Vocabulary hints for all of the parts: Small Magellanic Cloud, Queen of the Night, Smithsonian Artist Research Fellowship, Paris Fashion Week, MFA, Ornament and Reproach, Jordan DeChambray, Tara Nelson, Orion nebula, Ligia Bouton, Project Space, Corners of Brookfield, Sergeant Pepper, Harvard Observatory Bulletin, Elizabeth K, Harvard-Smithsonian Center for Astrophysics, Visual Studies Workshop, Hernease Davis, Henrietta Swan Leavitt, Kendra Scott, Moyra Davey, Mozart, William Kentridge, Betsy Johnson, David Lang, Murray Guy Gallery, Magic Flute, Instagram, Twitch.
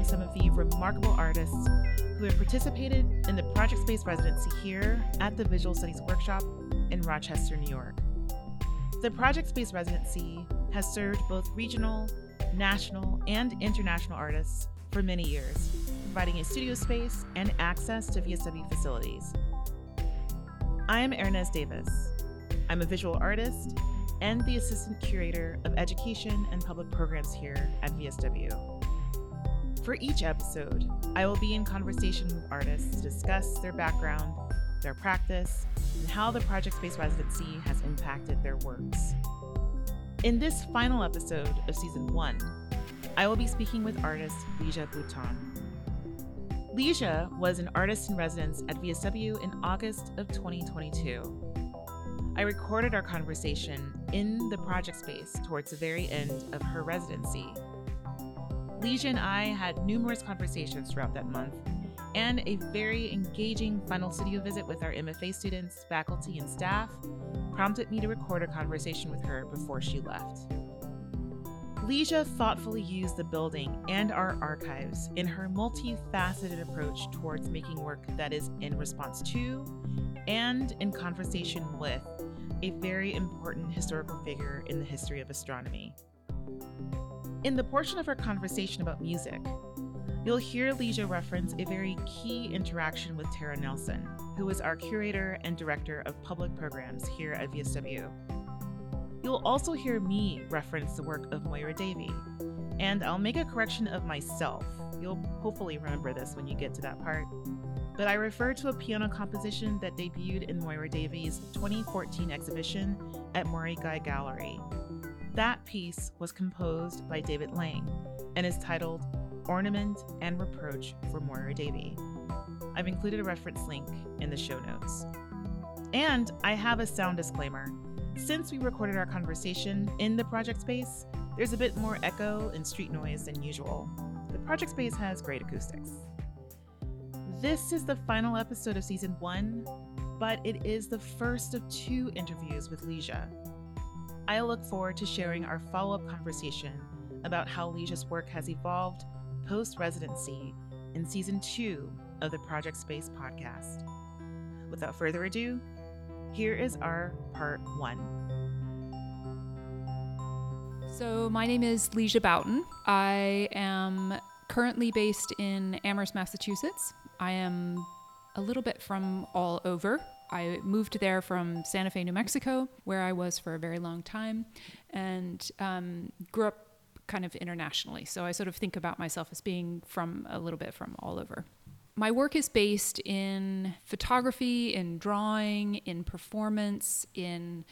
highlighting some of the remarkable artists who have participated in the Project Space residency here at the Visual Studies Workshop in Rochester, New York. The Project Space residency has served both regional, national, and international artists for many years, providing a studio space and access to VSW facilities. I am Hernease Davis. I'm a visual artist and the Assistant Curator of Education and Public Programs here at VSW. For each episode, I will be in conversation with artists to discuss their background, their practice, and how the Project Space residency has impacted their works. In this final episode of Season 1, I will be speaking with artist Ligia Bouton. Ligia was an artist-in-residence at VSW in August of 2022. I recorded our conversation in the project space towards the very end of her residency. Ligia and I had numerous conversations throughout that month and a very engaging final studio visit with our MFA students, faculty, and staff prompted me to record a conversation with her before she left. Ligia thoughtfully used the building and our archives in her multifaceted approach towards making work that is in response to and in conversation with a very important historical figure in the history of astronomy. In the portion of our conversation about music, you'll hear Ligia reference a very key interaction with Tara Nelson, who is our curator and director of public programs here at VSW. You'll also hear me reference the work of Moyra Davey, and I'll make a correction of myself. You'll hopefully remember this when you get to that part. But I refer to a piano composition that debuted in Moyra Davey's 2014 exhibition at Murray Guy Gallery. That piece was composed by David Lang and is titled Ornament and Reproach for Moyra Davey. I've included a reference link in the show notes. And I have a sound disclaimer. Since we recorded our conversation in the project space, there's a bit more echo and street noise than usual. The project space has great acoustics. This is the final episode of Season 1, but it is the first of two interviews with Ligia. I look forward to sharing our follow-up conversation about how Ligia's work has evolved post-residency in Season 2 of the Project Space podcast. Without further ado, here is our Part 1. So my name is Ligia Bouton. I am currently based in Amherst, Massachusetts. I am a little bit from all over. I moved there from Santa Fe, New Mexico, where I was for a very long time, and grew up kind of internationally. So I sort of think about myself as being from a little bit from all over. My work is based in photography, in drawing, in performance, in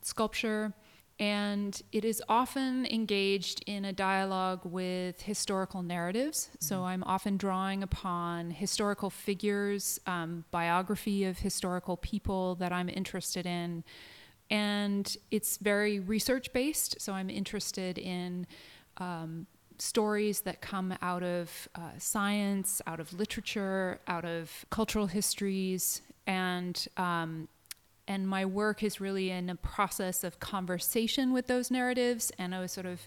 sculpture, and it is often engaged in a dialogue with historical narratives. So I'm often drawing upon historical figures, biography of historical people that I'm interested in. And it's very research-based, so I'm interested in stories that come out of science, out of literature, out of cultural histories, and my work is really in a process of conversation with those narratives and a sort of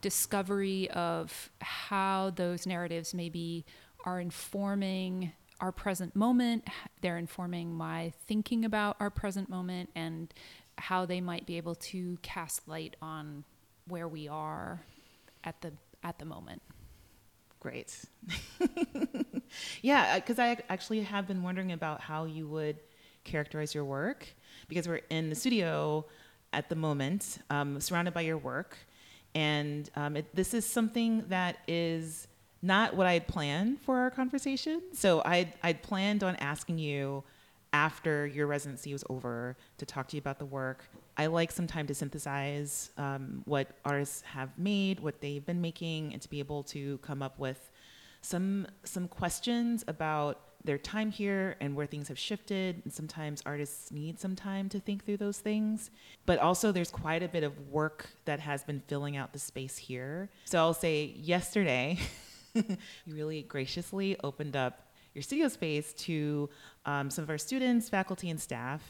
discovery of how those narratives maybe are informing our present moment, they're informing my thinking about our present moment, and how they might be able to cast light on where we are at the moment. Great. Yeah, because I actually have been wondering about how you would characterize your work, because we're in the studio at the moment, surrounded by your work, and this is something that is not what I had planned for our conversation. So I'd planned on asking you after your residency was over to talk to you about the work. I like some time to synthesize what artists have made, what they've been making, and to be able to come up with some questions about their time here and where things have shifted. And sometimes artists need some time to think through those things. But also there's quite a bit of work that has been filling out the space here. So I'll say yesterday, you really graciously opened up your studio space to some of our students, faculty, and staff,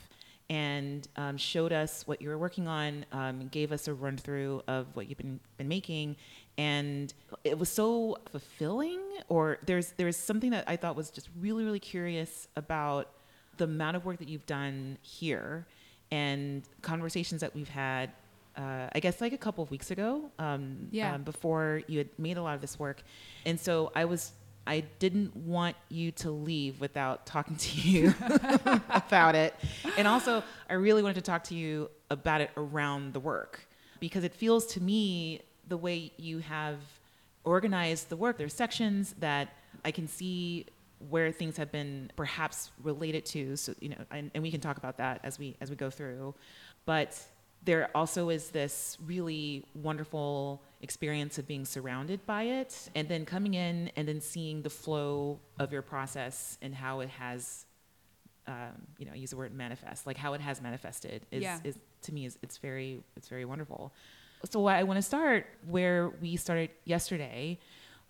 and showed us what you were working on, gave us a run through of what you've been making, And it was so fulfilling, or there's something that I thought was just really, really curious about the amount of work that you've done here and conversations that we've had, I guess like a couple of weeks ago, before you had made a lot of this work. And so I didn't want you to leave without talking to you about it. And also, I really wanted to talk to you about it around the work, because it feels to me the way you have organized the work, there's sections that I can see where things have been perhaps related to. So, and we can talk about that as we go through. But there also is this really wonderful experience of being surrounded by it and then coming in and then seeing the flow of your process and how it has, I use the word manifest, like how it has manifested is to me, it's very wonderful. So I want to start where we started yesterday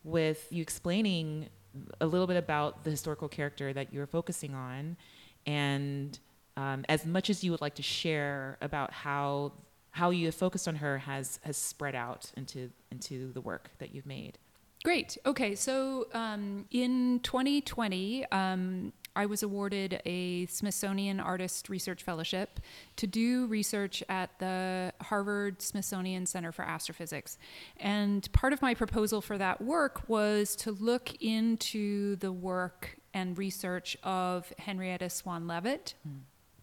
with you explaining a little bit about the historical character that you're focusing on, and as much as you would like to share about how you have focused on her has spread out into the work that you've made. Great. Okay. So in 2020, I was awarded a Smithsonian Artist Research Fellowship to do research at the Harvard-Smithsonian Center for Astrophysics. And part of my proposal for that work was to look into the work and research of Henrietta Swan Leavitt,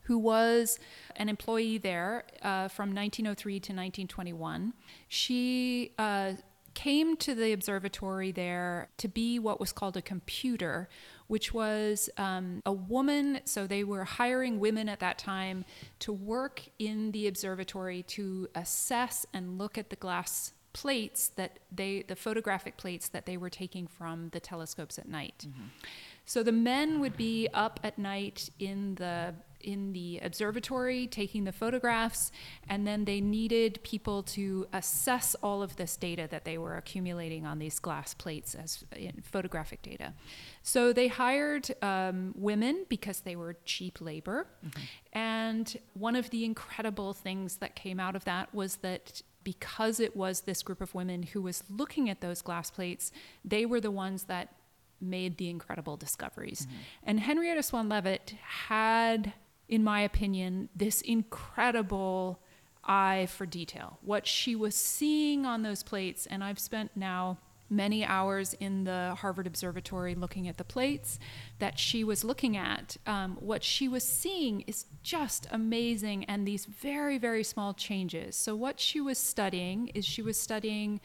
who was an employee there from 1903 to 1921. She came to the observatory there to be what was called a computer, which was a woman. So they were hiring women at that time to work in the observatory to assess and look at the glass plates the photographic plates that they were taking from the telescopes at night. Mm-hmm. So the men would be up at night in the observatory taking the photographs, and then they needed people to assess all of this data that they were accumulating on these glass plates as photographic data. So they hired women because they were cheap labor. Mm-hmm. And one of the incredible things that came out of that was that because it was this group of women who was looking at those glass plates, they were the ones that made the incredible discoveries. Mm-hmm. And Henrietta Swan Leavitt had, in my opinion, this incredible eye for detail. What she was seeing on those plates, and I've spent now many hours in the Harvard Observatory looking at the plates that she was looking at, what she was seeing is just amazing, and these very, very small changes. So what she was studying is she was studying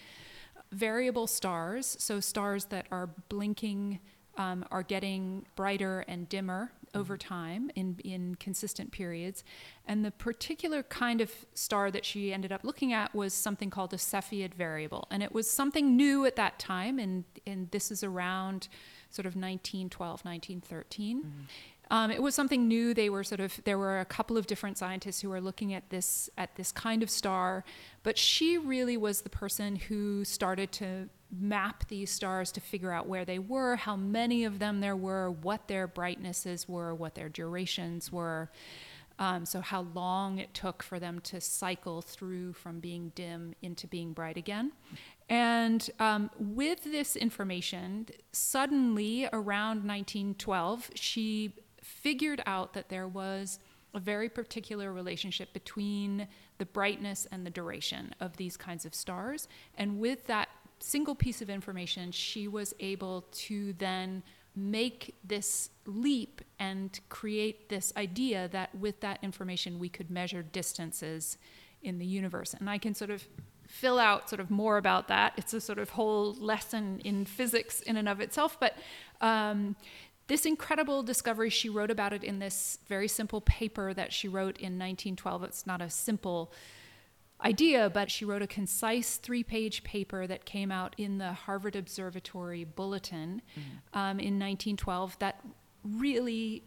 variable stars, so stars that are blinking, are getting brighter and dimmer over time in consistent periods. And the particular kind of star that she ended up looking at was something called a Cepheid variable. And it was something new at that time, and this is around sort of 1912, 1913. Mm-hmm. It was something new. There were a couple of different scientists who were looking at this kind of star, but she really was the person who started to map these stars to figure out where they were, how many of them there were, what their brightnesses were, what their durations were, so how long it took for them to cycle through from being dim into being bright again. And with this information, suddenly around 1912, she figured out that there was a very particular relationship between the brightness and the duration of these kinds of stars. And with that single piece of information, she was able to then make this leap and create this idea that with that information, we could measure distances in the universe. And I can sort of fill out sort of more about that. It's a sort of whole lesson in physics in and of itself, but this incredible discovery, she wrote about it in this very simple paper that she wrote in 1912. It's not a simple idea, but she wrote a concise 3-page paper that came out in the Harvard Observatory Bulletin in 1912 that really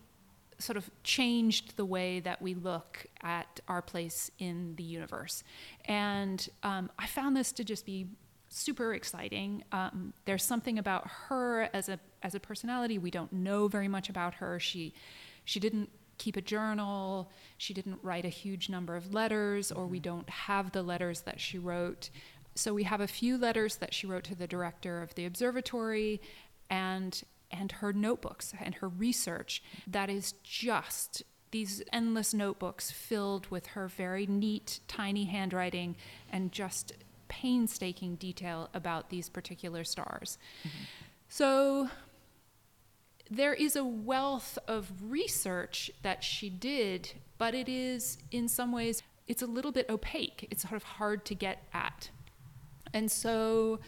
sort of changed the way that we look at our place in the universe. And I found this to just be super exciting. There's something about her as a personality. We don't know very much about her. She didn't keep a journal. She didn't write a huge number of letters, or we don't have the letters that she wrote. So we have a few letters that she wrote to the director of the observatory and her notebooks and her research that is just these endless notebooks filled with her very neat, tiny handwriting and just painstaking detail about these particular stars. Mm-hmm. So there is a wealth of research that she did, but it is, in some ways, it's a little bit opaque. It's sort of hard to get at. And so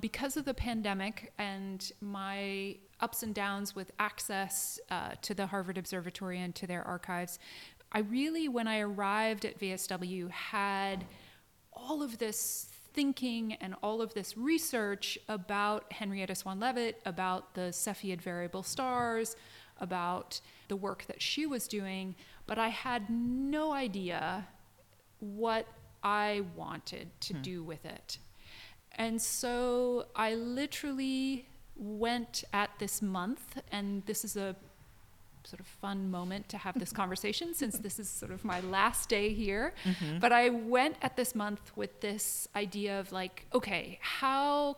because of the pandemic and my ups and downs with access to the Harvard Observatory and to their archives, I really, when I arrived at VSW, had all of this thinking and all of this research about Henrietta Swan Leavitt, about the Cepheid variable stars, about the work that she was doing, but I had no idea what I wanted to do with it. And so I literally went at this month, and this is a sort of fun moment to have this conversation since this is sort of my last day here. Mm-hmm. But I went at this month with this idea of like, okay, how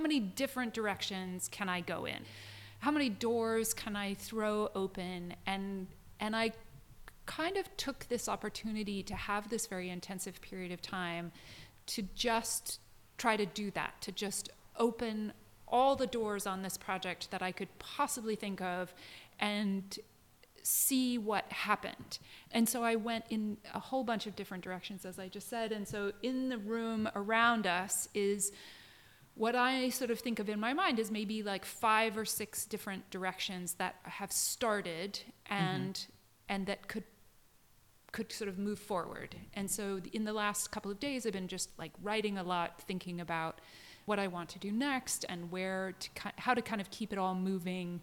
many different directions can I go in? How many doors can I throw open? And I kind of took this opportunity to have this very intensive period of time to just try to do that, to just open all the doors on this project that I could possibly think of and see what happened. And so I went in a whole bunch of different directions, as I just said. And so in the room around us is what I sort of think of in my mind is maybe like 5 or 6 different directions that have started and that could sort of move forward. And so in the last couple of days, I've been just like writing a lot, thinking about what I want to do next and how to kind of keep it all moving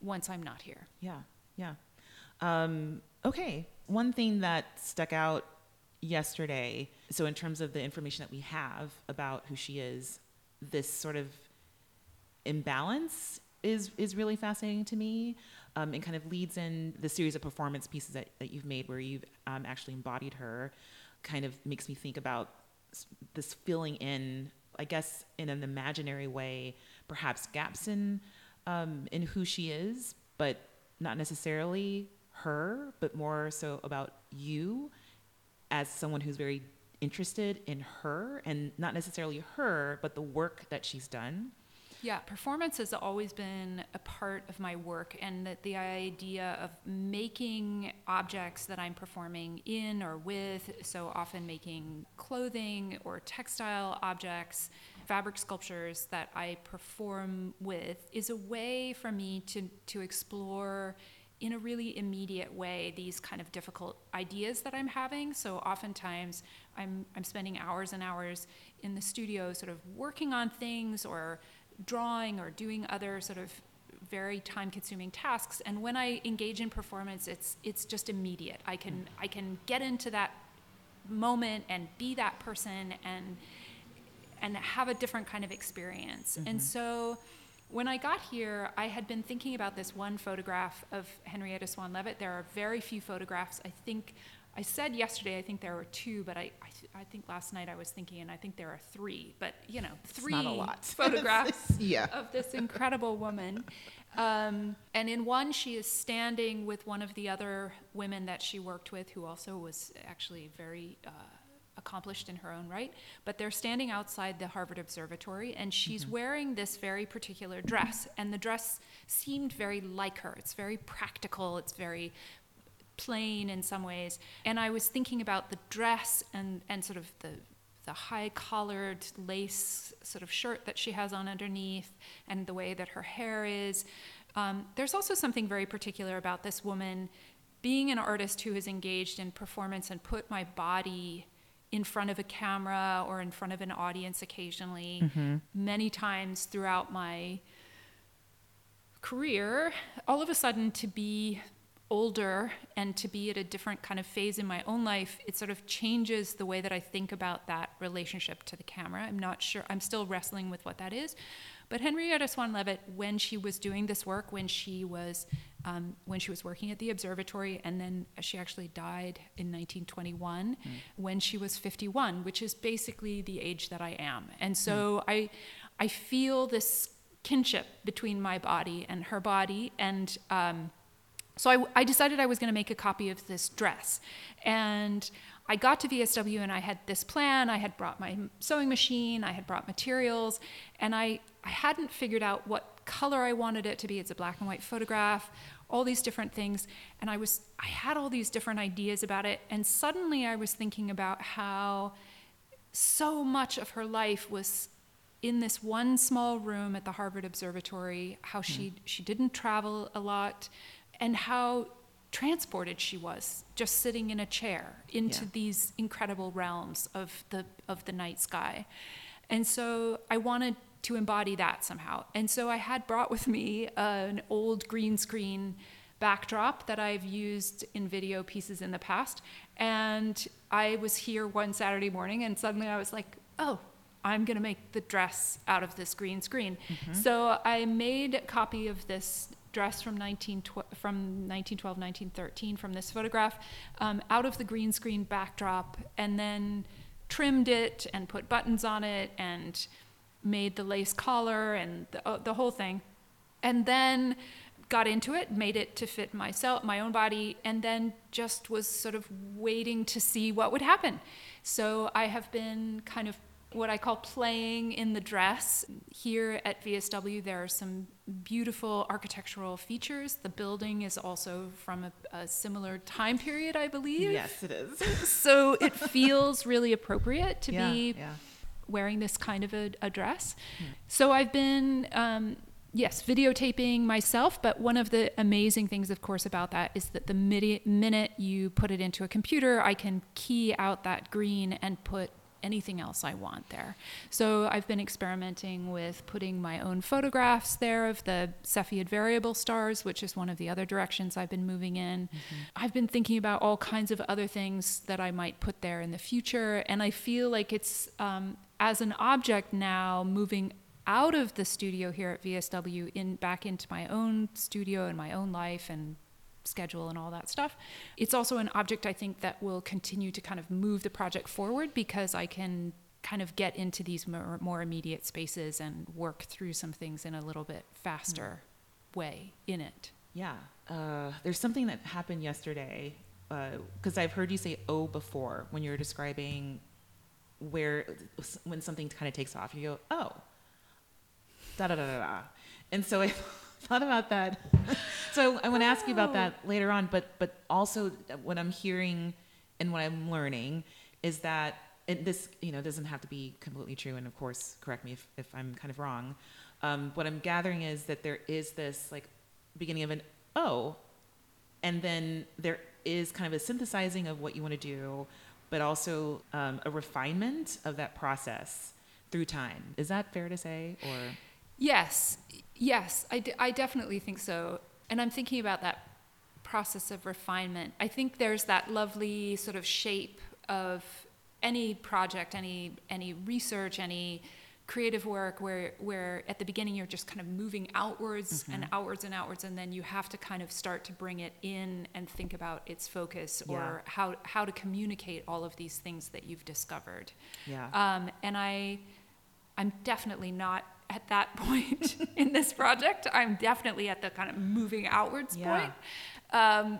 once I'm not here. Yeah. Okay. One thing that stuck out yesterday, so in terms of the information that we have about who she is, this sort of imbalance is really fascinating to me, and kind of leads in the series of performance pieces that you've made where you've actually embodied her. Kind of makes me think about this filling in, I guess, in an imaginary way, perhaps gaps in who she is, but not necessarily her, but more so about you as someone who's very interested in her, and not necessarily her, but the work that she's done. Yeah, performance has always been a part of my work, and that the idea of making objects that I'm performing in or with, so often making clothing or textile objects, fabric sculptures that I perform with, is a way for me to explore in a really immediate way these kind of difficult ideas that I'm having. So oftentimes I'm spending hours and hours in the studio sort of working on things or drawing or doing other sort of very time-consuming tasks, and when I engage in performance, it's just immediate. I can get into that moment and be that person and have a different kind of experience. Mm-hmm. And so when I got here, I had been thinking about this one photograph of Henrietta Swan Leavitt. There are very few photographs. I think I said yesterday, I think there were 2, but I think last night I was thinking, and I think there are 3, but 3 not a lot. Photographs of this incredible woman. And in one, she is standing with one of the other women that she worked with, who also was actually very accomplished in her own right, but they're standing outside the Harvard Observatory, and she's wearing this very particular dress, and the dress seemed very like her. It's very practical, it's very plain in some ways, and I was thinking about the dress and sort of the high-collared lace sort of shirt that she has on underneath, and the way that her hair is. There's also something very particular about this woman being an artist who is engaged in performance and put my body in front of a camera or in front of an audience occasionally, many times throughout my career, all of a sudden to be older and to be at a different kind of phase in my own life, it sort of changes the way that I think about that relationship to the camera. I'm not sure, I'm still wrestling with what that is, But Henrietta Swan Leavitt, when she was doing this work, when she was working at the observatory, and then she actually died in 1921 when she was 51, which is basically the age that I am. And so I feel this kinship between my body and her body, and so I decided I was going to make a copy of this dress. And I got to VSW and I had this plan. I had brought my sewing machine, I had brought materials, and I hadn't figured out what color I wanted it to be. It's a black and white photograph, all these different things. And I had all these different ideas about it. And suddenly I was thinking about how so much of her life was in this one small room at the Harvard Observatory, how she didn't travel a lot, and how transported she was, just sitting in a chair into these incredible realms of the night sky. And so I wanted to embody that somehow. And so I had brought with me an old green screen backdrop that I've used in video pieces in the past. And I was here one Saturday morning and suddenly I was like, oh, I'm gonna make the dress out of this green screen. So I made a copy of this dress from 1912, 1913, from this photograph, out of the green screen backdrop, and then trimmed it and put buttons on it and made the lace collar and the whole thing. And then got into it, made it to fit myself, my own body, and then just was sort of waiting to see what would happen. So I have been kind of what I call playing in the dress. Here at VSW, there are some beautiful architectural features. The building is also from a similar time period, I believe. Yes, it is. So it feels really appropriate to be wearing this kind of a dress. So I've been, videotaping myself, but one of the amazing things, of course, about that is that the minute you put it into a computer, I can key out that green and put anything else I want there. So I've been experimenting with putting my own photographs there of the Cepheid variable stars, which is one of the other directions I've been moving in. I've been thinking about all kinds of other things that I might put there in the future. And I feel like it's, as an object now, moving out of the studio here at VSW back into my own studio and my own life and schedule and all that stuff. It's also an object, I think, that will continue to kind of move the project forward because I can kind of get into these more immediate spaces and work through some things in a little bit faster way in it. Yeah. There's something that happened yesterday, because I've heard you say "oh" before when you were describing when something kind of takes off. You go, "oh, da-da-da-da-da." And so I thought about that. So I want to ask you about that later on, but also what I'm hearing and what I'm learning is that, and this, doesn't have to be completely true, and of course, correct me if I'm kind of wrong. What I'm gathering is that there is this like beginning of an "oh," and then there is kind of a synthesizing of what you want to do, but also a refinement of that process through time. Is that fair to say? Or Yes, I definitely think so. And I'm thinking about that process of refinement. I think there's that lovely sort of shape of any project, any research, any creative work where at the beginning you're just kind of moving outwards and outwards and outwards, and then you have to kind of start to bring it in and think about its focus or how to communicate all of these things that you've discovered. And I'm definitely not at that point in this project. I'm definitely at the kind of moving outwards point,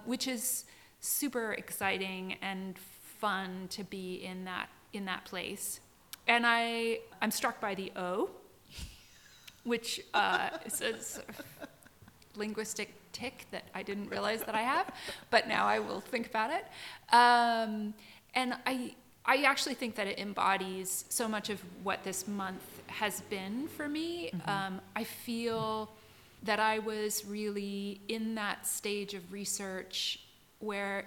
which is super exciting and fun to be in that place. And I'm struck by the "oh," which is a linguistic tick that I didn't realize that I have, but now I will think about it. And I actually think that it embodies so much of what this month has been for me. I feel that I was really in that stage of research where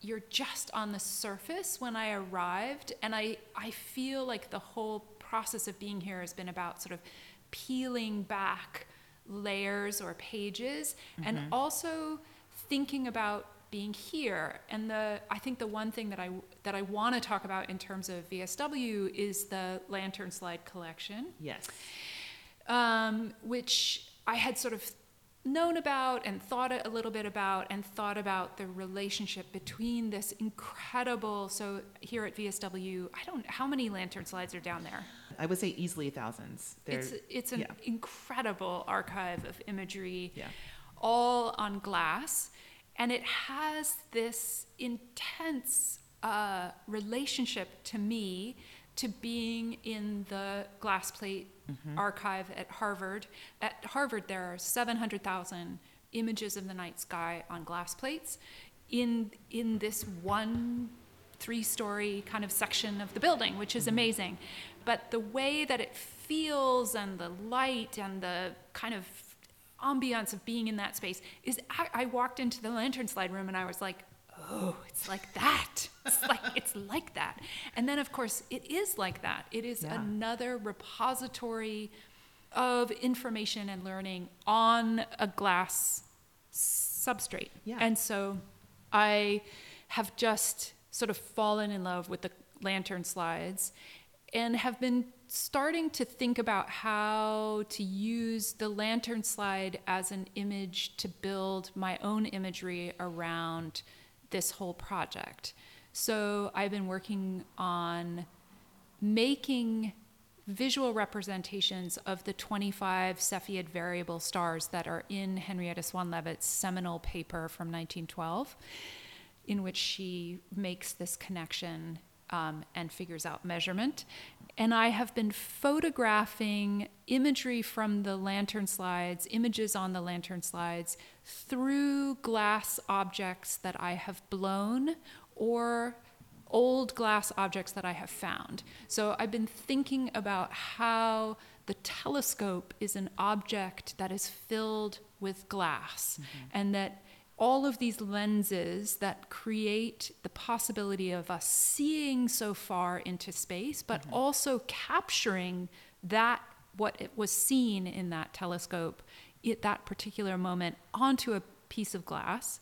you're just on the surface when I arrived, and I feel like the whole process of being here has been about sort of peeling back layers or pages, and also thinking about being here. And I think the one thing that I want to talk about in terms of VSW is the Lantern Slide collection. Yes. which I had sort of known about and thought a little bit about, and thought about the relationship between this incredible, so here at VSW, I don't, how many lantern slides are down there? I would say easily thousands. It's an incredible archive of imagery, all on glass, and it has this intense relationship to me to being in the glass plate archive at Harvard. At Harvard, there are 700,000 images of the night sky on glass plates in this one three-story kind of section of the building, which is amazing. But the way that it feels and the light and the kind of ambiance of being in that space is, I walked into the lantern slide room and I was like, oh, it's like that. It's like that. And then, of course, it is like that. It is another repository of information and learning on a glass substrate. Yeah. And so I have just sort of fallen in love with the lantern slides and have been starting to think about how to use the lantern slide as an image to build my own imagery around this whole project. So I've been working on making visual representations of the 25 Cepheid variable stars that are in Henrietta Swan Leavitt's seminal paper from 1912, in which she makes this connection and figures out measurement. And I have been photographing imagery from the lantern slides, images on the lantern slides, through glass objects that I have blown or old glass objects that I have found. So I've been thinking about how the telescope is an object that is filled with glass, and that all of these lenses that create the possibility of us seeing so far into space, but also capturing that, what it was seen in that telescope at that particular moment, onto a piece of glass,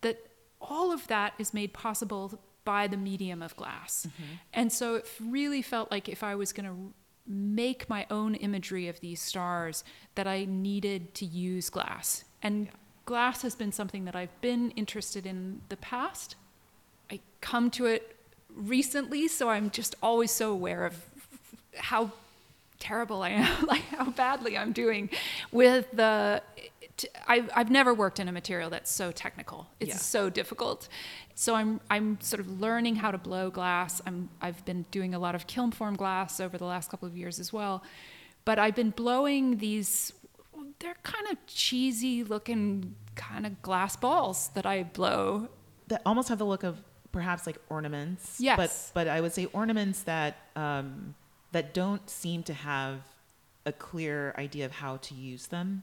that all of that is made possible by the medium of glass. And so it really felt like if I was going to make my own imagery of these stars, that I needed to use glass. And glass has been something that I've been interested in the past. I come to it recently, so I'm just always so aware of how terrible I am, like how badly I'm doing with the... I've never worked in a material that's so technical. It's so difficult. So I'm sort of learning how to blow glass. I've been doing a lot of kiln form glass over the last couple of years as well. But I've been blowing these... They're kind of cheesy looking kind of glass balls that I blow. That almost have the look of perhaps like ornaments. Yes. But I would say ornaments that that don't seem to have a clear idea of how to use them.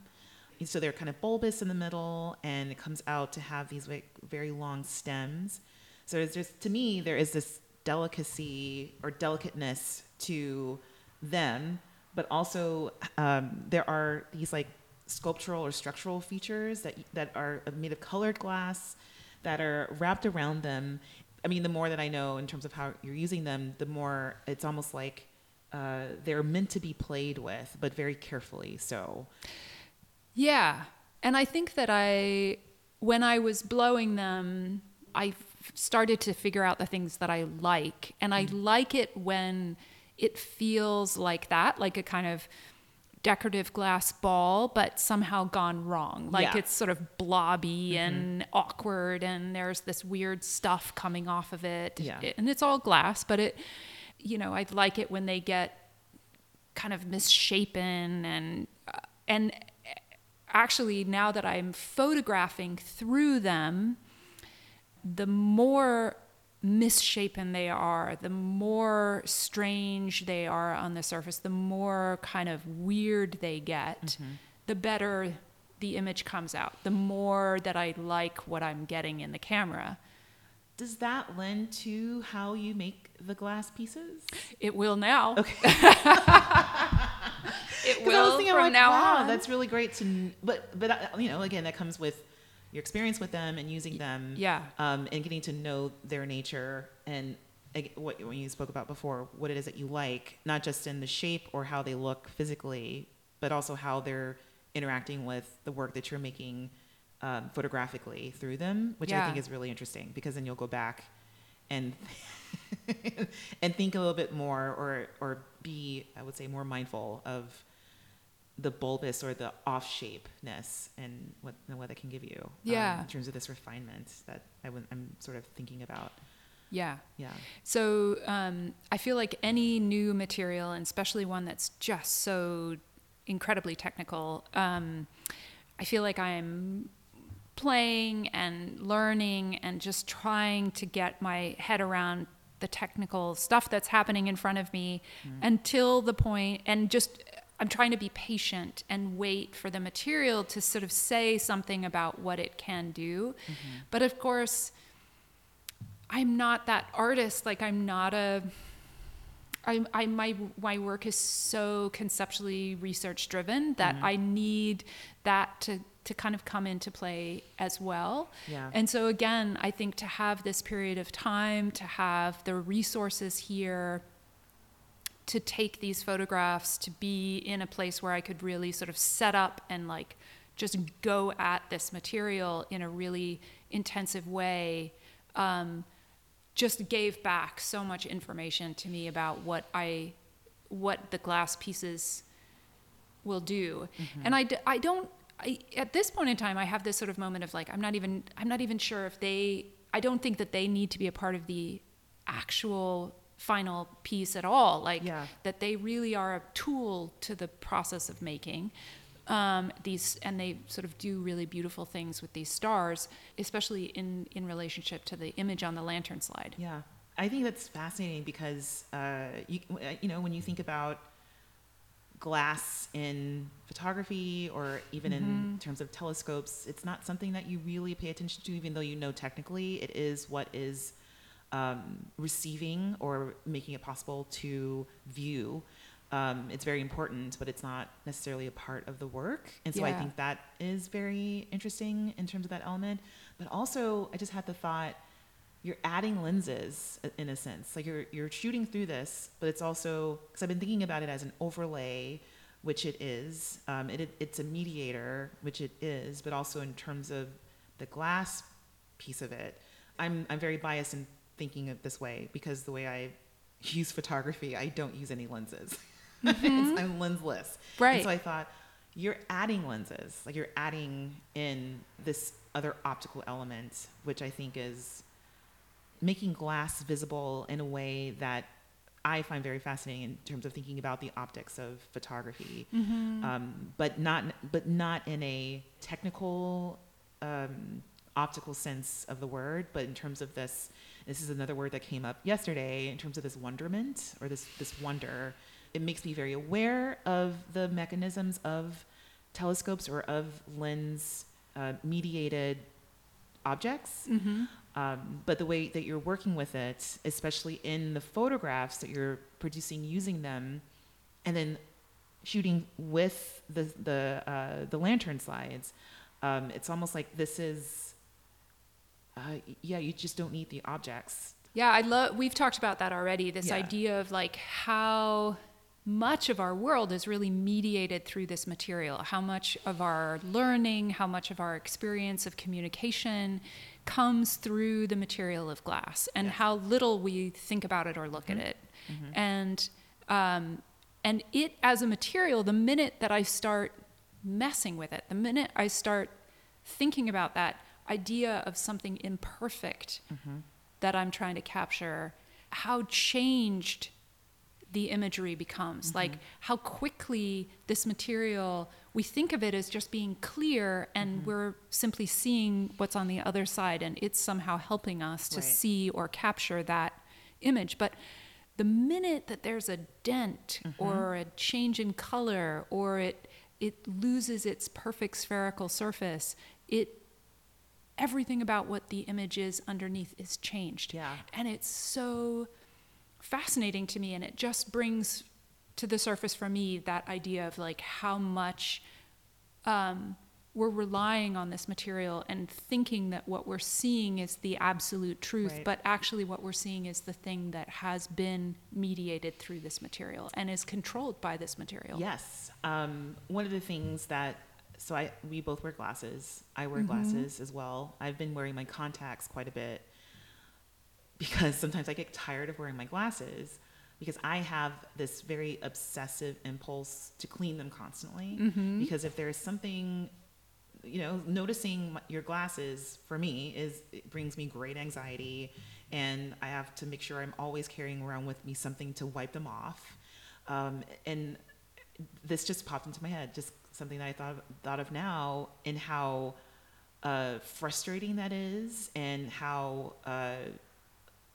So they're kind of bulbous in the middle, and it comes out to have these like very long stems. So it's just, to me, there is this delicacy or delicateness to them. But also, there are these like sculptural or structural features that are made of colored glass that are wrapped around them. I mean, the more that I know in terms of how you're using them, the more it's almost like they're meant to be played with, but very carefully. So, yeah. And I think that when I was blowing them, I started to figure out the things that I like, and I like it when it feels like that, like a kind of decorative glass ball, but somehow gone wrong. Like it's sort of blobby and awkward, and there's this weird stuff coming off of it. Yeah. And it's all glass, but it, you know, I'd like it when they get kind of misshapen. And actually, now that I'm photographing through them, the more misshapen they are, the more strange they are on the surface, the more kind of weird they get, the better the image comes out, the more that I like what I'm getting in the camera. Does that lend to how you make the glass pieces? It will now. Okay. It will from like, now on. That's really great to, but you know, again, that comes with your experience with them and using them, and getting to know their nature and what when you spoke about before, what it is that you like, not just in the shape or how they look physically, but also how they're interacting with the work that you're making photographically through them, which I think is really interesting, because then you'll go back and and think a little bit more, or be, I would say, more mindful of the bulbous or the off shapeness and what that can give you. Yeah. In terms of this refinement that I'm sort of thinking about. Yeah. Yeah. So I feel like any new material, and especially one that's just so incredibly technical, I feel like I'm playing and learning and just trying to get my head around the technical stuff that's happening in front of me until the point, and just I'm trying to be patient and wait for the material to sort of say something about what it can do. Mm-hmm. But of course, I'm not that artist. Like, my work is so conceptually research driven that I need that to kind of come into play as well. Yeah. And so again, I think to have this period of time, to have the resources here to take these photographs, to be in a place where I could really sort of set up and like just go at this material in a really intensive way, just gave back so much information to me about what the glass pieces will do. Mm-hmm. And I at this point in time, I have this sort of moment of like, I'm not even sure if I don't think that they need to be a part of the actual final piece at all, that they really are a tool to the process of making these, and they sort of do really beautiful things with these stars, especially in relationship to the image on the lantern slide. Yeah, I think that's fascinating because you know when you think about glass in photography or even in terms of telescopes, it's not something that you really pay attention to, even though you know technically it is what is receiving or making it possible to view. It's very important, but it's not necessarily a part of the work. And so I think that is very interesting in terms of that element. But also, I just had the thought, you're adding lenses in a sense. Like you're shooting through this, but it's also, because I've been thinking about it as an overlay, which it is. It's a mediator, which it is, but also in terms of the glass piece of it, I'm very biased in thinking of this way, because the way I use photography, I don't use any lenses. Mm-hmm. I'm lensless. Right. And so I thought, you're adding lenses, like you're adding in this other optical element, which I think is making glass visible in a way that I find very fascinating in terms of thinking about the optics of photography, but not in a technical optical sense of the word, but in terms of this is another word that came up yesterday, in terms of this wonderment or this wonder. It makes me very aware of the mechanisms of telescopes or of lens mediated objects. Mm-hmm. But the way that you're working with it, especially in the photographs that you're producing using them, and then shooting with the lantern slides, it's almost like this is, you just don't need the objects. Yeah, we've talked about that already, this idea of like how much of our world is really mediated through this material, how much of our learning, how much of our experience of communication comes through the material of glass, and how little we think about it or look at it. Mm-hmm. And it as a material, the minute that I start messing with it, the minute I start thinking about that idea of something imperfect that I'm trying to capture, how changed the imagery becomes, like how quickly this material, we think of it as just being clear, and we're simply seeing what's on the other side, and it's somehow helping us to see or capture that image. But the minute that there's a dent or a change in color, or it loses its perfect spherical surface, everything about what the image is underneath is changed. Yeah. And it's so fascinating to me, and it just brings to the surface for me that idea of like how much we're relying on this material and thinking that what we're seeing is the absolute truth, right. But actually what we're seeing is the thing that has been mediated through this material and is controlled by this material. Yes. One of the things that, so we both wear glasses. I wear glasses as well. I've been wearing my contacts quite a bit because sometimes I get tired of wearing my glasses because I have this very obsessive impulse to clean them constantly because if there is something, you know, noticing your glasses for me it brings me great anxiety, and I have to make sure I'm always carrying around with me something to wipe them off. And this just popped into my head, just something that I thought of now, and how frustrating that is, and how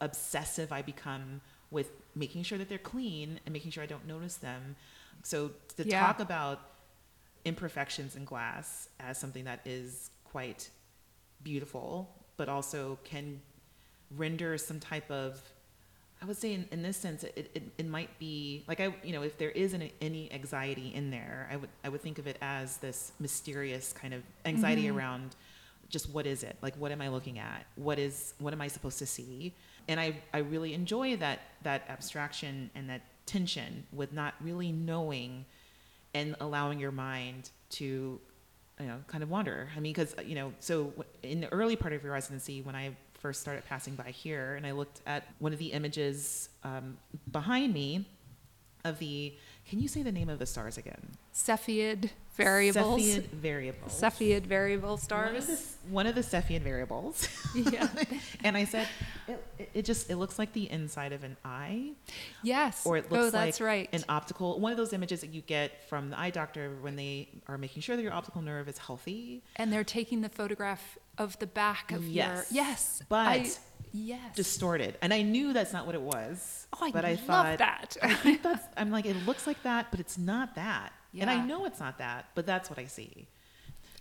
obsessive I become with making sure that they're clean and making sure I don't notice them. So to talk about imperfections in glass as something that is quite beautiful, but also can render some type of, I would say in this sense, it might be like, if there is any anxiety in there, I would think of it as this mysterious kind of anxiety around just what is it? Like, what am I looking at? What am I supposed to see? And I really enjoy that abstraction and that tension with not really knowing and allowing your mind to, kind of wander. I mean, because, so in the early part of your residency, when I first started passing by here and I looked at one of the images behind me of the, can you say the name of the stars again? Cepheid variable stars. One of the Cepheid variables. Yeah. And I said, it looks like the inside of an eye. Yes. Or it looks like an optical, one of those images that you get from the eye doctor when they are making sure that your optical nerve is healthy. And they're taking the photograph of the back of your, yes. But distorted. And I knew that's not what it was. Oh, I thought that. I'm like, it looks like that, but it's not that. Yeah. And I know it's not that, but that's what I see.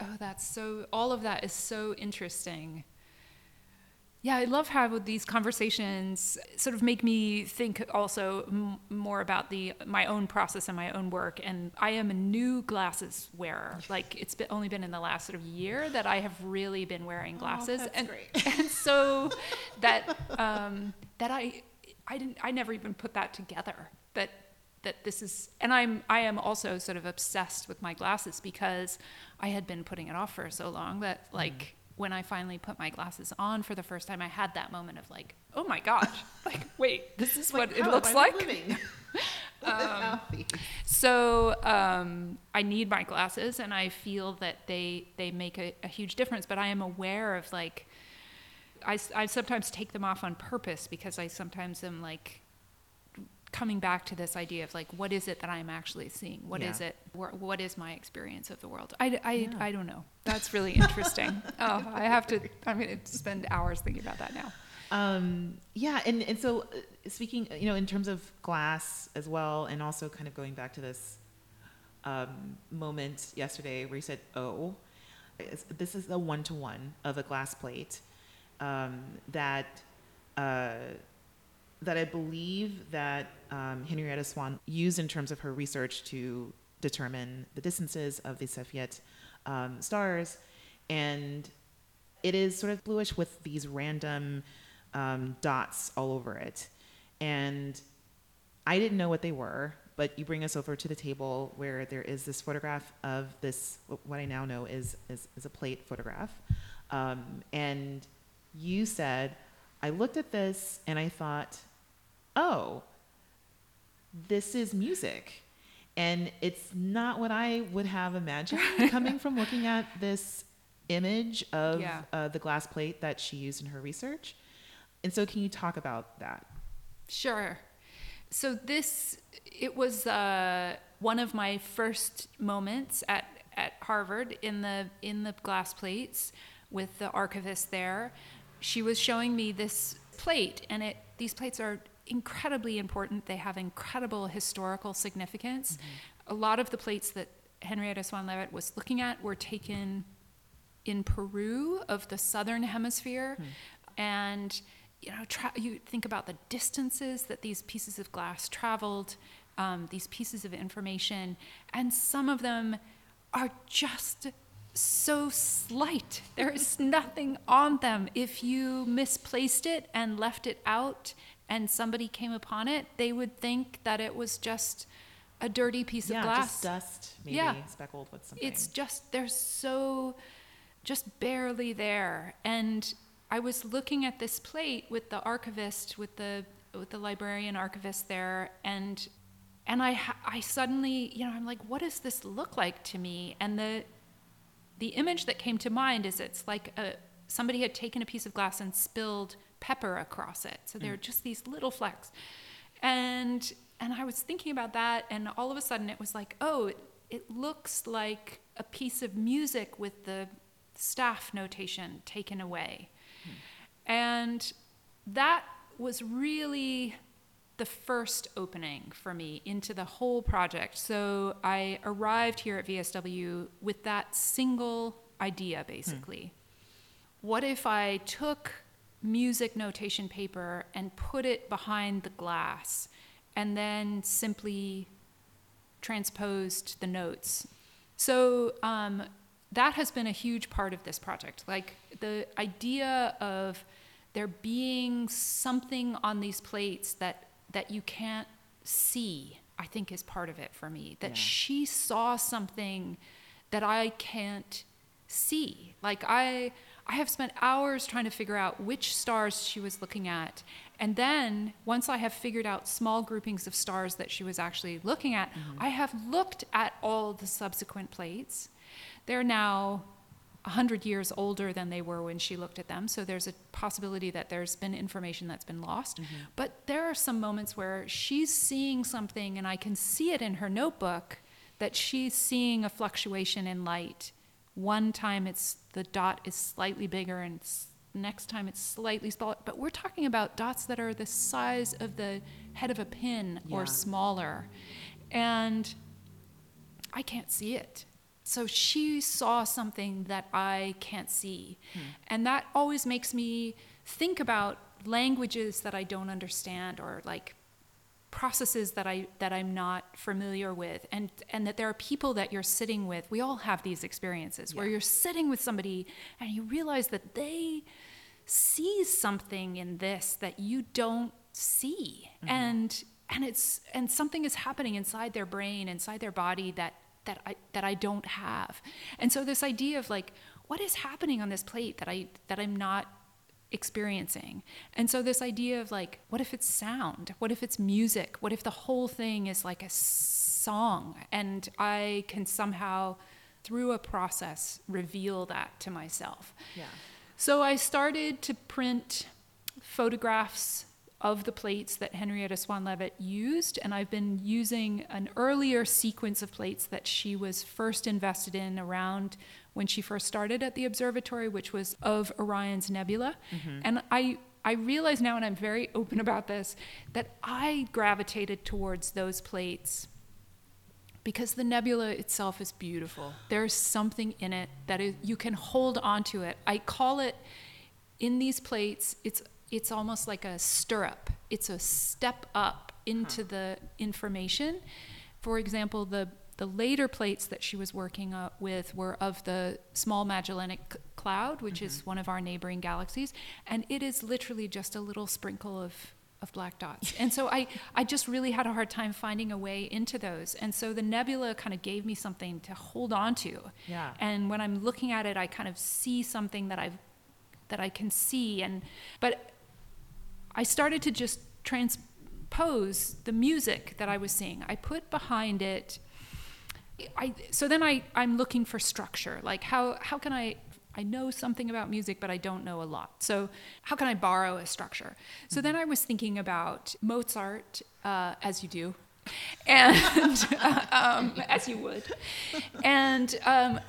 Oh, all of that is so interesting. Yeah, I love how these conversations sort of make me think also more about my own process and my own work. And I am a new glasses wearer. Like, it's only been in the last sort of year that I have really been wearing glasses. Oh, that's great. And so that that I never even put that together. That this is, and I am also sort of obsessed with my glasses because I had been putting it off for so long that when I finally put my glasses on for the first time, I had that moment of like, oh my gosh, like, wait, this is what it looks like. So I need my glasses and I feel that they make a huge difference, but I am aware of like, I sometimes take them off on purpose because I sometimes am like, coming back to this idea of like, what is it that I'm actually seeing? What is it? What is my experience of the world? I don't know. That's really interesting. I'm going to spend hours thinking about that now. And so speaking, in terms of glass as well, and also kind of going back to this moment yesterday where you said, this is the one-to-one of a glass plate that I believe that Henrietta Swan used in terms of her research to determine the distances of the Cepheid stars. And it is sort of bluish with these random dots all over it. And I didn't know what they were, but you bring us over to the table where there is this photograph of this, what I now know is a plate photograph. And you said, I looked at this and I thought, oh, this is music. And it's not what I would have imagined coming from looking at this image of the glass plate that she used in her research. And so can you talk about that? Sure. So it was one of my first moments at Harvard in the glass plates with the archivist there. She was showing me this plate, and these plates are incredibly important. They have incredible historical significance. Mm-hmm. A lot of the plates that Henrietta Swan Leavitt was looking at were taken in Peru of the southern hemisphere. Mm. And you think about the distances that these pieces of glass traveled, these pieces of information, and some of them are just so slight. There is nothing on them. If you misplaced it and left it out and somebody came upon it, they would think that it was just a dirty piece of glass. Just dust, maybe speckled with something. It's just, they're so just barely there. And I was looking at this plate with the archivist, with the librarian archivist there, and I suddenly, I'm like, what does this look like to me? And the image that came to mind is it's like somebody had taken a piece of glass and spilled pepper across it. So there are just these little flecks. And I was thinking about that, and all of a sudden it was like, oh, it looks like a piece of music with the staff notation taken away. And that was really the first opening for me into the whole project. So I arrived here at VSW with that single idea, basically. What if I took music notation paper and put it behind the glass and then simply transposed the notes? So that has been a huge part of this project. Like the idea of there being something on these plates that you can't see, I think is part of it for me. That she saw something that I can't see. Like I have spent hours trying to figure out which stars she was looking at. And then once I have figured out small groupings of stars that she was actually looking at, I have looked at all the subsequent plates. They're now 100 years older than they were when she looked at them. So there's a possibility that there's been information that's been lost. But there are some moments where she's seeing something and I can see it in her notebook that she's seeing a fluctuation in light. One time it's the dot is slightly bigger and next time it's slightly smaller. But we're talking about dots that are the size of the head of a pin or smaller. And I can't see it. So she saw something that I can't see. And that always makes me think about languages that I don't understand or like processes that I'm not familiar with and that there are people that you're sitting with. We all have these experiences where you're sitting with somebody and you realize that they see something in this that you don't see. And something is happening inside their brain, inside their body that I don't have. And so this idea of like, what is happening on this plate that I'm not experiencing? And so this idea of like, what if it's sound? What if it's music? What if the whole thing is like a song? And I can somehow, through a process, reveal that to myself. Yeah. So I started to print photographs of the plates that Henrietta Swan Leavitt used, and I've been using an earlier sequence of plates that she was first invested in around when she first started at the observatory, which was of Orion's nebula. And I realize now, and I'm very open about this, that I gravitated towards those plates because the nebula itself is beautiful. There's something in it that is, you can hold onto it. I call it, in these plates, it's almost like a stirrup. It's a step up into the information. For example, the later plates that she was working with were of the Small Magellanic Cloud, which is one of our neighboring galaxies, and it is literally just a little sprinkle of black dots. And so I just really had a hard time finding a way into those. And so the nebula kind of gave me something to hold on to. Yeah. And when I'm looking at it, I kind of see something that I can see, but I started to just transpose the music that I was seeing. I put behind it. So then I'm looking for structure. Like how can I know something about music, but I don't know a lot. So how can I borrow a structure? So then I was thinking about Mozart, as you do, and as you would, and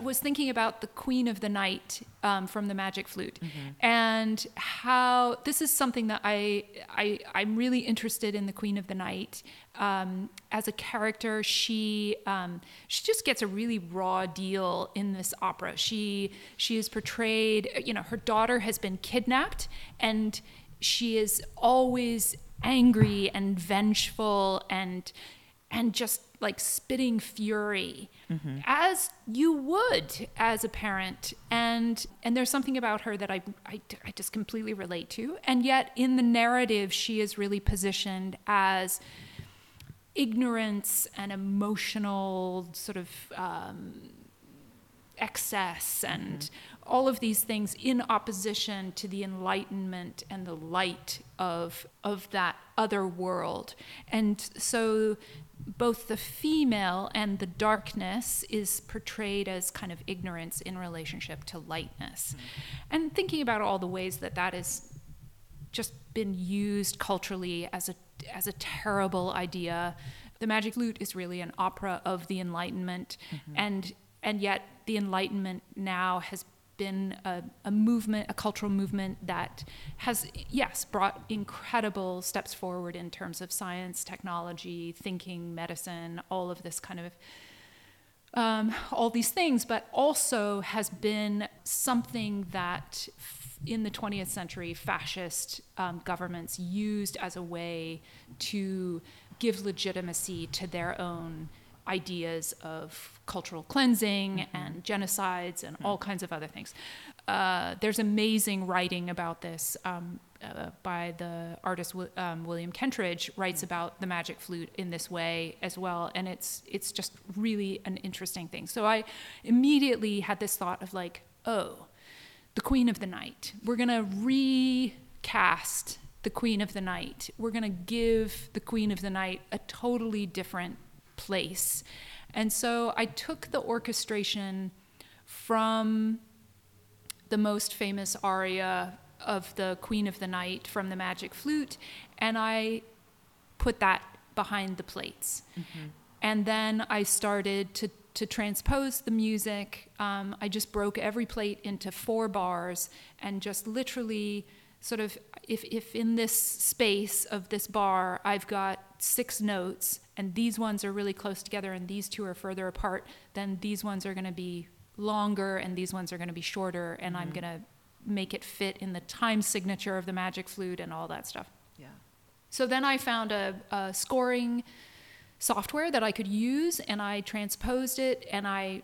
was thinking about the Queen of the Night from the Magic Flute, and how this is something that I'm really interested in. The Queen of the Night as a character, she just gets a really raw deal in this opera. She is portrayed, her daughter has been kidnapped, and she is always angry and vengeful and and just like spitting fury, mm-hmm. as you would as a parent. And there's something about her that I just completely relate to. And yet in the narrative, she is really positioned as ignorance and emotional sort of excess and mm-hmm. all of these things in opposition to the enlightenment and the light of that other world. And so both the female and the darkness is portrayed as kind of ignorance in relationship to lightness. Mm-hmm. And thinking about all the ways that that has just been used culturally as a terrible idea. The Magic Flute is really an opera of the Enlightenment, mm-hmm. and yet the Enlightenment now has been a movement, a cultural movement that has, yes, brought incredible steps forward in terms of science, technology, thinking, medicine, all of this kind of, all these things, but also has been something that in the 20th century, fascist governments used as a way to give legitimacy to their own ideas of cultural cleansing mm-hmm. and genocides and mm-hmm. all kinds of other things. There's amazing writing about this by the artist William Kentridge, writes mm-hmm. about the Magic Flute in this way as well, and it's just really an interesting thing. So I immediately had this thought of like, oh, the Queen of the Night. We're gonna recast the Queen of the Night. We're gonna give the Queen of the Night a totally different place. And so I took the orchestration from the most famous aria of the Queen of the Night from the Magic Flute, and I put that behind the plates. Mm-hmm. And then I started to transpose the music. I just broke every plate into 4 bars and just literally sort of, if in this space of this bar, I've got 6 notes, and these ones are really close together and these 2 are further apart, then these ones are going to be longer and these ones are going to be shorter, and mm-hmm. I'm going to make it fit in the time signature of the Magic Flute and all that stuff. Yeah. So then I found a scoring software that I could use, and I transposed it and I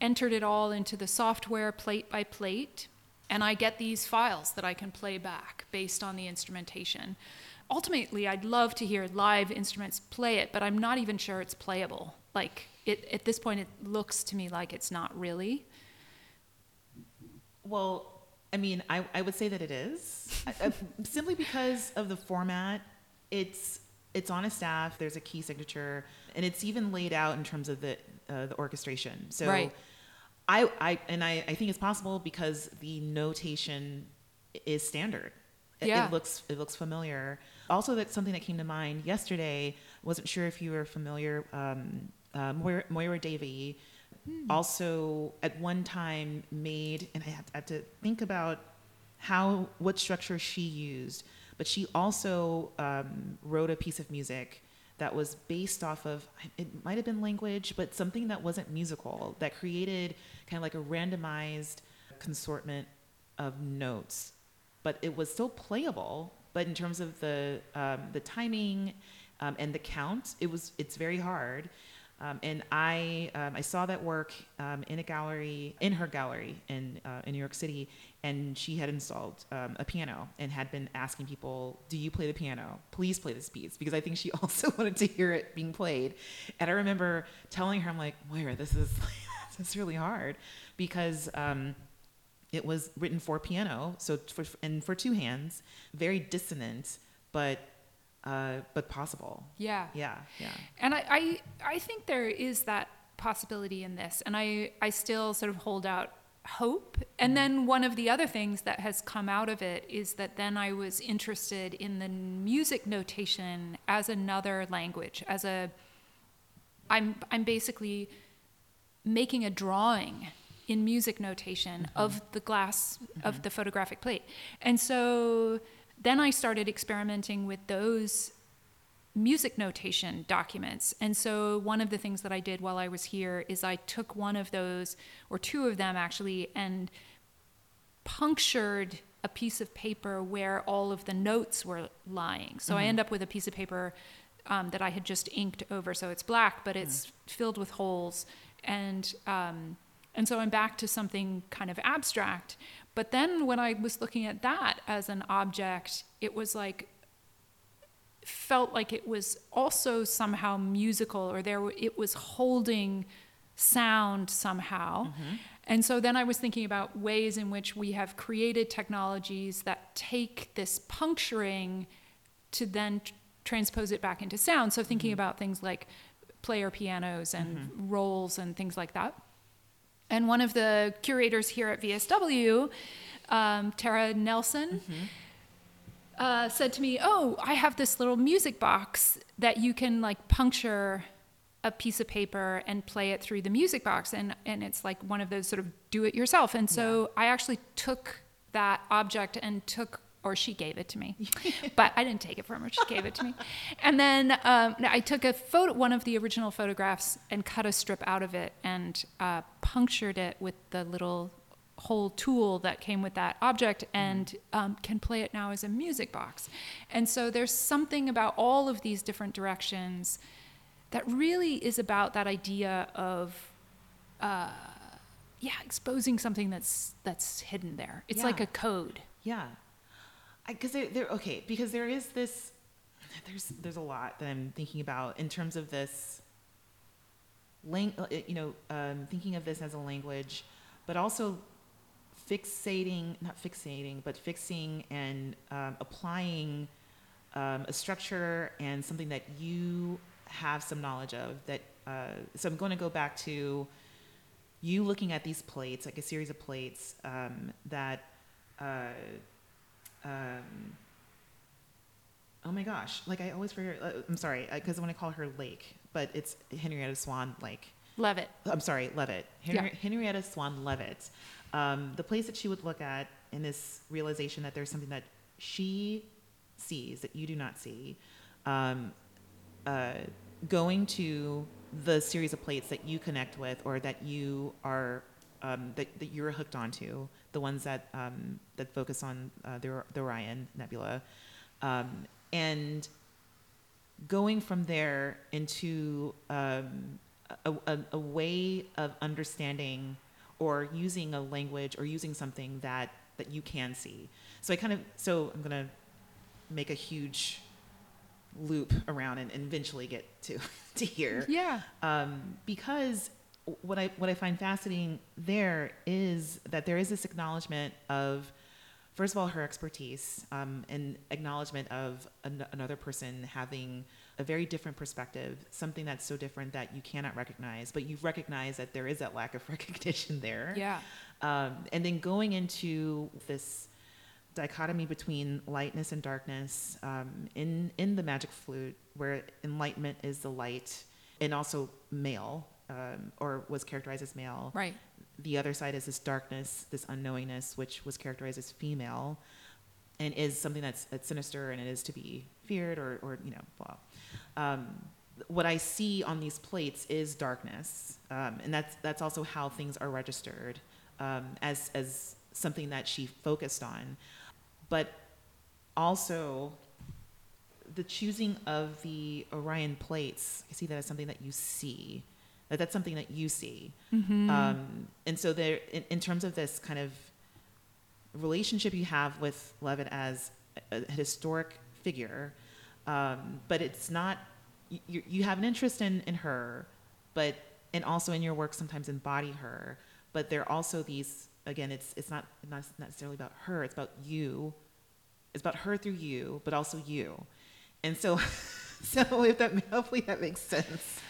entered it all into the software plate by plate, and I get these files that I can play back based on the instrumentation. Ultimately, I'd love to hear live instruments play it, but I'm not even sure it's playable. Like, at this point, it looks to me like it's not really. Well, I mean, I would say that it is. Simply because of the format, it's on a staff, there's a key signature, and it's even laid out in terms of the orchestration. So right. I think it's possible because the notation is standard. Yeah. It looks familiar. Also, that's something that came to mind yesterday. Wasn't sure if you were familiar. Moyra Davey also at one time made, and I have to think about what structure she used, but she also wrote a piece of music that was based off of, it might have been language, but something that wasn't musical, that created kind of like a randomized consortment of notes. But it was still playable. But in terms of the timing and the count, it's very hard. And I saw that work in her gallery in New York City, and she had installed a piano and had been asking people, "Do you play the piano? Please play this piece," because I think she also wanted to hear it being played. And I remember telling her, "I'm like, Moyra, this is really hard," because it was written for piano, and for 2 hands, very dissonant, but possible. Yeah. And I think there is that possibility in this, and I still sort of hold out hope. And then one of the other things that has come out of it is that then I was interested in the music notation as another language, I'm basically making a drawing in music notation mm-hmm. of the glass mm-hmm. of the photographic plate. And so then I started experimenting with those music notation documents. And so one of the things that I did while I was here is I took one of those, or 2 of them actually, and punctured a piece of paper where all of the notes were lying. So mm-hmm. I end up with a piece of paper that I had just inked over, so it's black, but it's filled with holes. And so I'm back to something kind of abstract. But then when I was looking at that as an object, it was like, felt like it was also somehow musical, or there it was holding sound somehow. Mm-hmm. And so then I was thinking about ways in which we have created technologies that take this puncturing to then transpose it back into sound. So thinking about things like player pianos and rolls and things like that. And one of the curators here at VSW, Tara Nelson, said to me, "Oh, I have this little music box that you can like puncture a piece of paper and play it through the music box." And it's like one of those sort of do it yourself. And so I actually took that object and took, or she gave it to me, but I didn't take it from her. She gave it to me. And then I took a photo, one of the original photographs, and cut a strip out of it and punctured it with the little whole tool that came with that object, and can play it now as a music box. And so there's something about all of these different directions that really is about that idea of exposing something that's hidden there. It's like a code. Yeah, because there is this. There's a lot that I'm thinking about in terms of this. Thinking of this as a language, but also fixing and applying a structure and something that you have some knowledge of that. So I'm going to go back to you looking at these plates, like a series of plates oh my gosh, like I always forget, I'm sorry, because I want to call her Lake, but it's Henrietta Swan Lake. Leavitt. I'm sorry, Leavitt. Henrietta Swan Leavitt. The place that she would look at in this realization that there's something that she sees that you do not see, going to the series of plates that you connect with, or that you are that you're hooked onto, the ones that that focus on the Orion nebula, and going from there into a way of understanding, or using a language, or using something that you can see. So I'm gonna make a huge loop around and eventually get to here. Yeah. Because what I find fascinating there is that there is this acknowledgement of, first of all, her expertise, and acknowledgement of another person having a very different perspective, something that's so different that you cannot recognize, but you recognize that there is that lack of recognition there. Yeah. And then going into this dichotomy between lightness and darkness in the Magic Flute, where enlightenment is the light and also male, or was characterized as male. Right. The other side is this darkness, this unknowingness, which was characterized as female, and is something that's sinister, and it is to be feared, or blah. What I see on these plates is darkness, and that's also how things are registered, as something that she focused on. But also the choosing of the Orion plates, I see that as something that you see. That's something that you see. Mm-hmm. And so there, in terms of this kind of relationship you have with Leavitt as a historic figure, but it's not, you have an interest in her, but, and also in your work sometimes embody her, but there are also these, again, it's not necessarily about her, it's about you. It's about her through you, but also you. And so if that, hopefully that makes sense.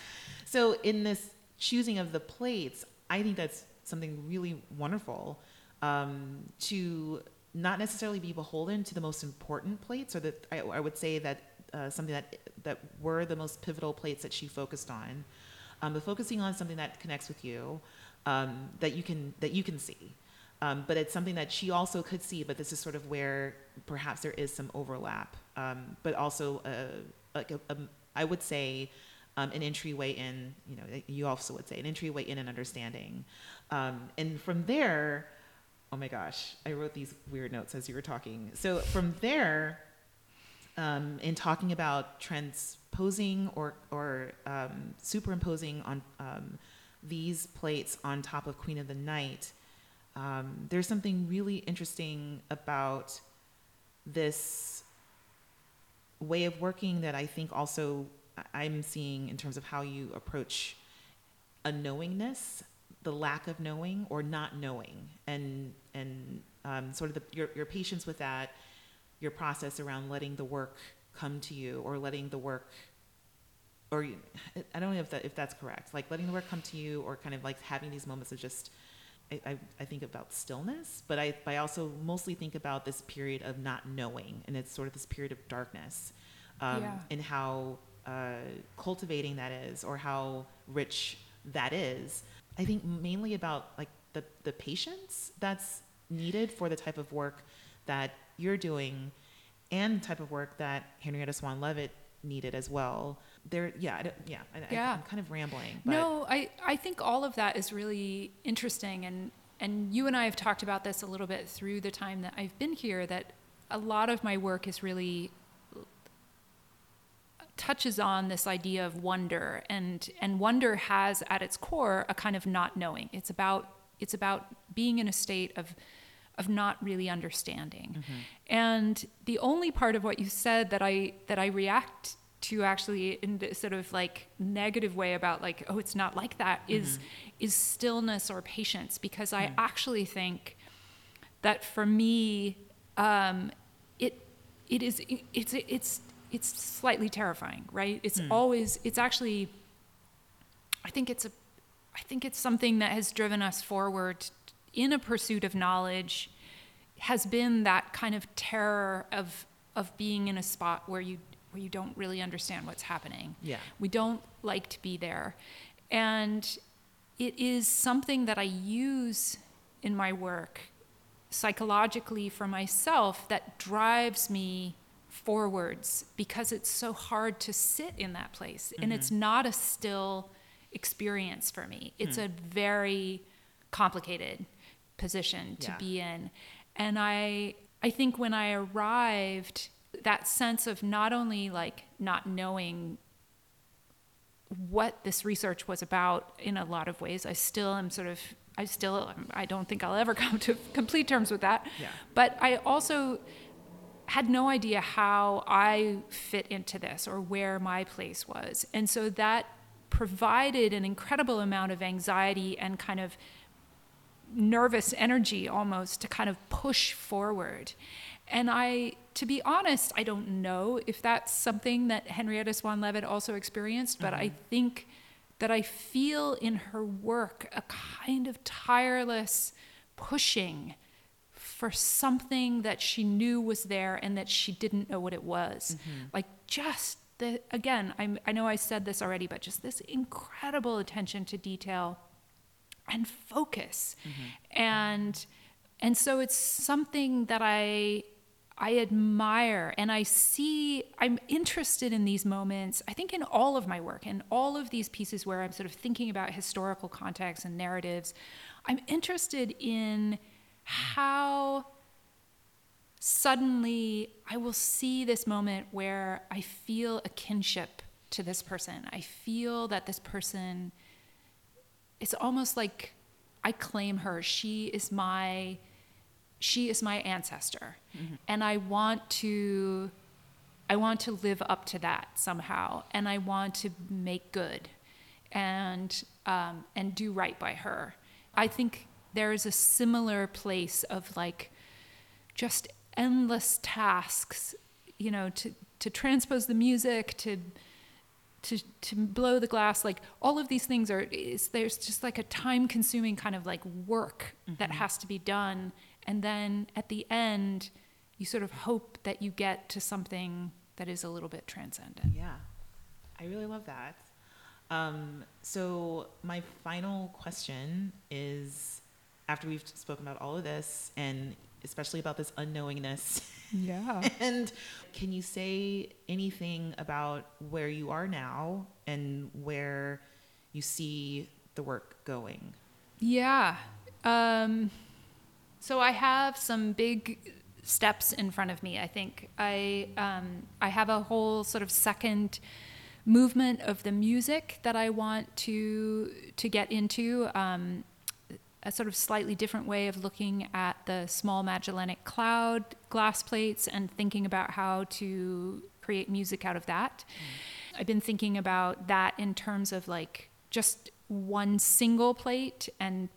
So in this choosing of the plates, I think that's something really wonderful, to not necessarily be beholden to the most important plates, or that I would say that something that were the most pivotal plates that she focused on, but focusing on something that connects with you, that you can see. But it's something that she also could see, but this is sort of where perhaps there is some overlap, but also I would say, an entryway in, you also would say an entryway in an understanding. And from there, oh my gosh, I wrote these weird notes as you were talking. So from there, in talking about transposing or superimposing on these plates on top of Queen of the Night, there's something really interesting about this way of working that I think also I'm seeing in terms of how you approach unknowingness, the lack of knowing or not knowing, and sort of your patience with that, your process around letting the work come to you, or letting the work, or I don't know if that's correct, like letting the work come to you, or kind of like having these moments of just, I think about stillness, but I also mostly think about this period of not knowing, and it's sort of this period of darkness, and how cultivating that is, or how rich that is. I think mainly about like the patience that's needed for the type of work that you're doing, and the type of work that Henrietta Swan Leavitt needed as well. I'm kind of rambling. But. No, I think all of that is really interesting, and you and I have talked about this a little bit through the time that I've been here, that a lot of my work is really touches on this idea of wonder, and wonder has at its core a kind of not knowing. It's about being in a state of not really understanding. Mm-hmm. And the only part of what you said that I react to actually in this sort of like negative way about like, oh, it's not like that, mm-hmm. is stillness or patience, because I actually think that for me, it's slightly terrifying, right? It's always, it's actually, I think it's something that has driven us forward in a pursuit of knowledge, has been that kind of terror of being in a spot where you don't really understand what's happening. Yeah. We don't like to be there. And it is something that I use in my work psychologically for myself that drives me forwards, because it's so hard to sit in that place. Mm-hmm. And it's not a still experience for me. It's a very complicated position to be in. And I think when I arrived, that sense of not only like not knowing what this research was about in a lot of ways, I don't think I'll ever come to complete terms with that. Yeah. But I also had no idea how I fit into this or where my place was. And so that provided an incredible amount of anxiety and kind of nervous energy almost to kind of push forward. And to be honest, I don't know if that's something that Henrietta Swan Leavitt also experienced, but I think that I feel in her work a kind of tireless pushing for something that she knew was there and that she didn't know what it was. Mm-hmm. Like just the, again, I know I said this already, but just this incredible attention to detail and focus. Mm-hmm. And so it's something that I admire, and I see, I'm interested in these moments, I think in all of my work, in all of these pieces where I'm sort of thinking about historical contexts and narratives, I'm interested in how suddenly I will see this moment where I feel a kinship to this person. I feel that this person, it's almost like I claim her. She is my ancestor. Mm-hmm. And I want to live up to that somehow. And I want to make good and do right by her. I think there is a similar place of like just endless tasks, you know, to transpose the music, to blow the glass, like all of these things there's just like a time consuming kind of like work that has to be done. And then at the end, you sort of hope that you get to something that is a little bit transcendent. Yeah, I really love that. So my final question is, after we've spoken about all of this, and especially about this unknowingness. Yeah. And can you say anything about where you are now and where you see the work going? Yeah. So I have some big steps in front of me. I think I have a whole sort of second movement of the music that I want to get into, a sort of slightly different way of looking at the Small Magellanic Cloud glass plates and thinking about how to create music out of that. Mm. I've been thinking about that in terms of like just one single plate and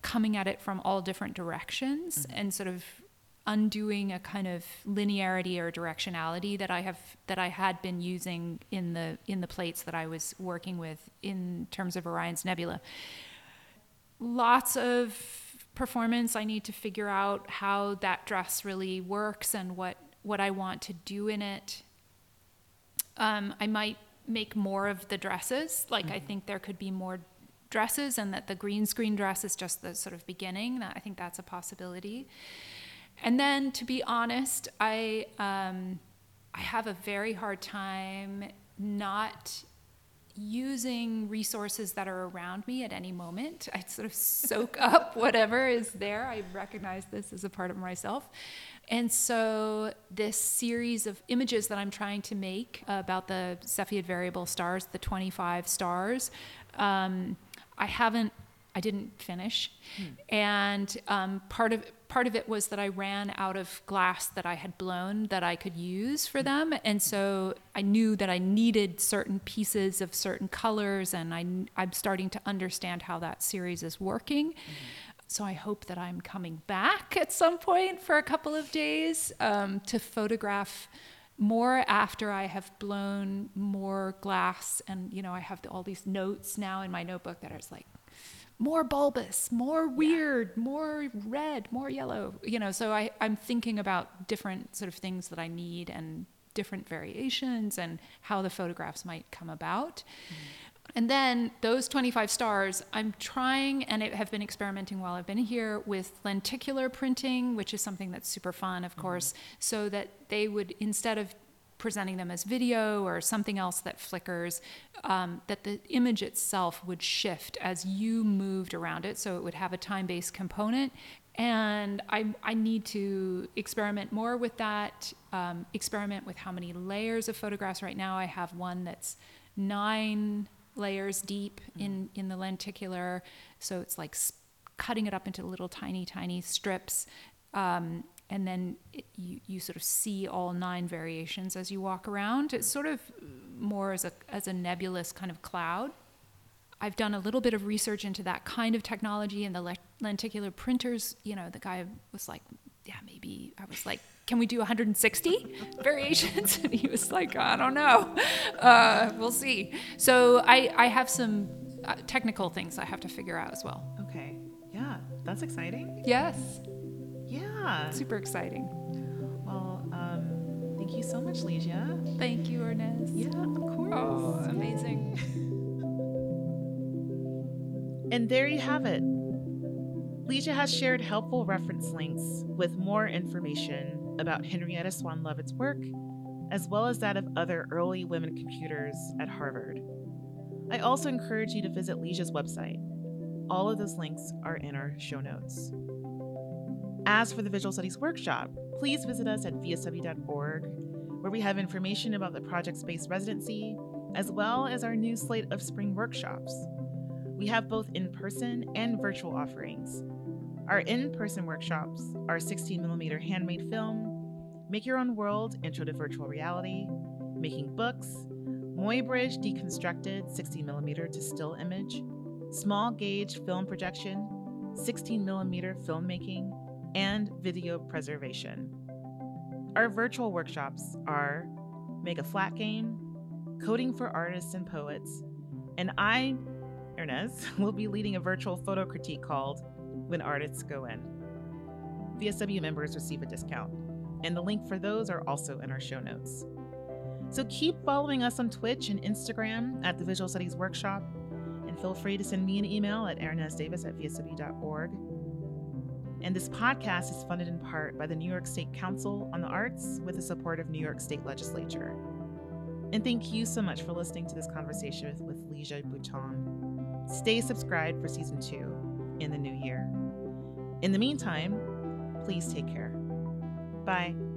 coming at it from all different directions, mm-hmm. and sort of undoing a kind of linearity or directionality that I had been using in the plates that I was working with in terms of Orion's nebula. Lots of performance. I need to figure out how that dress really works and what I want to do in it. I might make more of the dresses. Like, mm-hmm. I think there could be more dresses, and that the green screen dress is just the sort of beginning. I think that's a possibility. And then, to be honest, I have a very hard time not using resources that are around me at any moment. I sort of soak up whatever is there. I recognize this as a part of myself. And so this series of images that I'm trying to make about the Cepheid variable stars, the 25 stars, I didn't finish. Hmm. And part of it was that I ran out of glass that I had blown that I could use for them. And so I knew that I needed certain pieces of certain colors, and I'm starting to understand how that series is working. Mm-hmm. So I hope that I'm coming back at some point for a couple of days to photograph more after I have blown more glass. And, you know, I have all these notes now in my notebook that are like, more bulbous, more weird, more red, more yellow, you know. So I'm thinking about different sort of things that I need and different variations and how the photographs might come about. Mm-hmm. And then those 25 stars, I'm trying and have been experimenting while I've been here with lenticular printing, which is something that's super fun, of mm-hmm. course, so that they would, instead of presenting them as video or something else that flickers, that the image itself would shift as you moved around it. So it would have a time-based component. And I need to experiment more with that, experiment with how many layers of photographs. Right now I have one that's 9 layers deep in the lenticular. So it's like cutting it up into little tiny strips. And then you sort of see all 9 variations as you walk around. It's sort of more as a nebulous kind of cloud. I've done a little bit of research into that kind of technology and the lenticular printers. You know, the guy was like, yeah, maybe. I was like, can we do 160 variations? And he was like, I don't know. We'll see. So I have some technical things I have to figure out as well. Okay. Yeah, that's exciting. Yes. Yeah. Super exciting. Well, thank you so much, Ligia. Thank you, Ernest. Yeah, of course. Oh, amazing. And there you have it. Ligia has shared helpful reference links with more information about Henrietta Swan Leavitt's work, as well as that of other early women computers at Harvard. I also encourage you to visit Ligia's website. All of those links are in our show notes. As for the Visual Studies Workshop, please visit us at vsw.org, where we have information about the project-based residency, as well as our new slate of spring workshops. We have both in-person and virtual offerings. Our in-person workshops are 16mm handmade film, Make Your Own World, Intro to Virtual Reality, Making Books, Muybridge Deconstructed 16mm to Still Image, Small Gauge Film Projection, 16mm Filmmaking, and video preservation. Our virtual workshops are Make a Flat Game, Coding for Artists and Poets, and I, Ernest, will be leading a virtual photo critique called When Artists Go In. VSW members receive a discount, and the link for those are also in our show notes. So keep following us on Twitch and Instagram at the Visual Studies Workshop, and feel free to send me an email at ernesedavis@vsw.org. And this podcast is funded in part by the New York State Council on the Arts with the support of New York State Legislature. And thank you so much for listening to this conversation with Ligia Bouton. Stay subscribed for season 2 in the new year. In the meantime, please take care. Bye.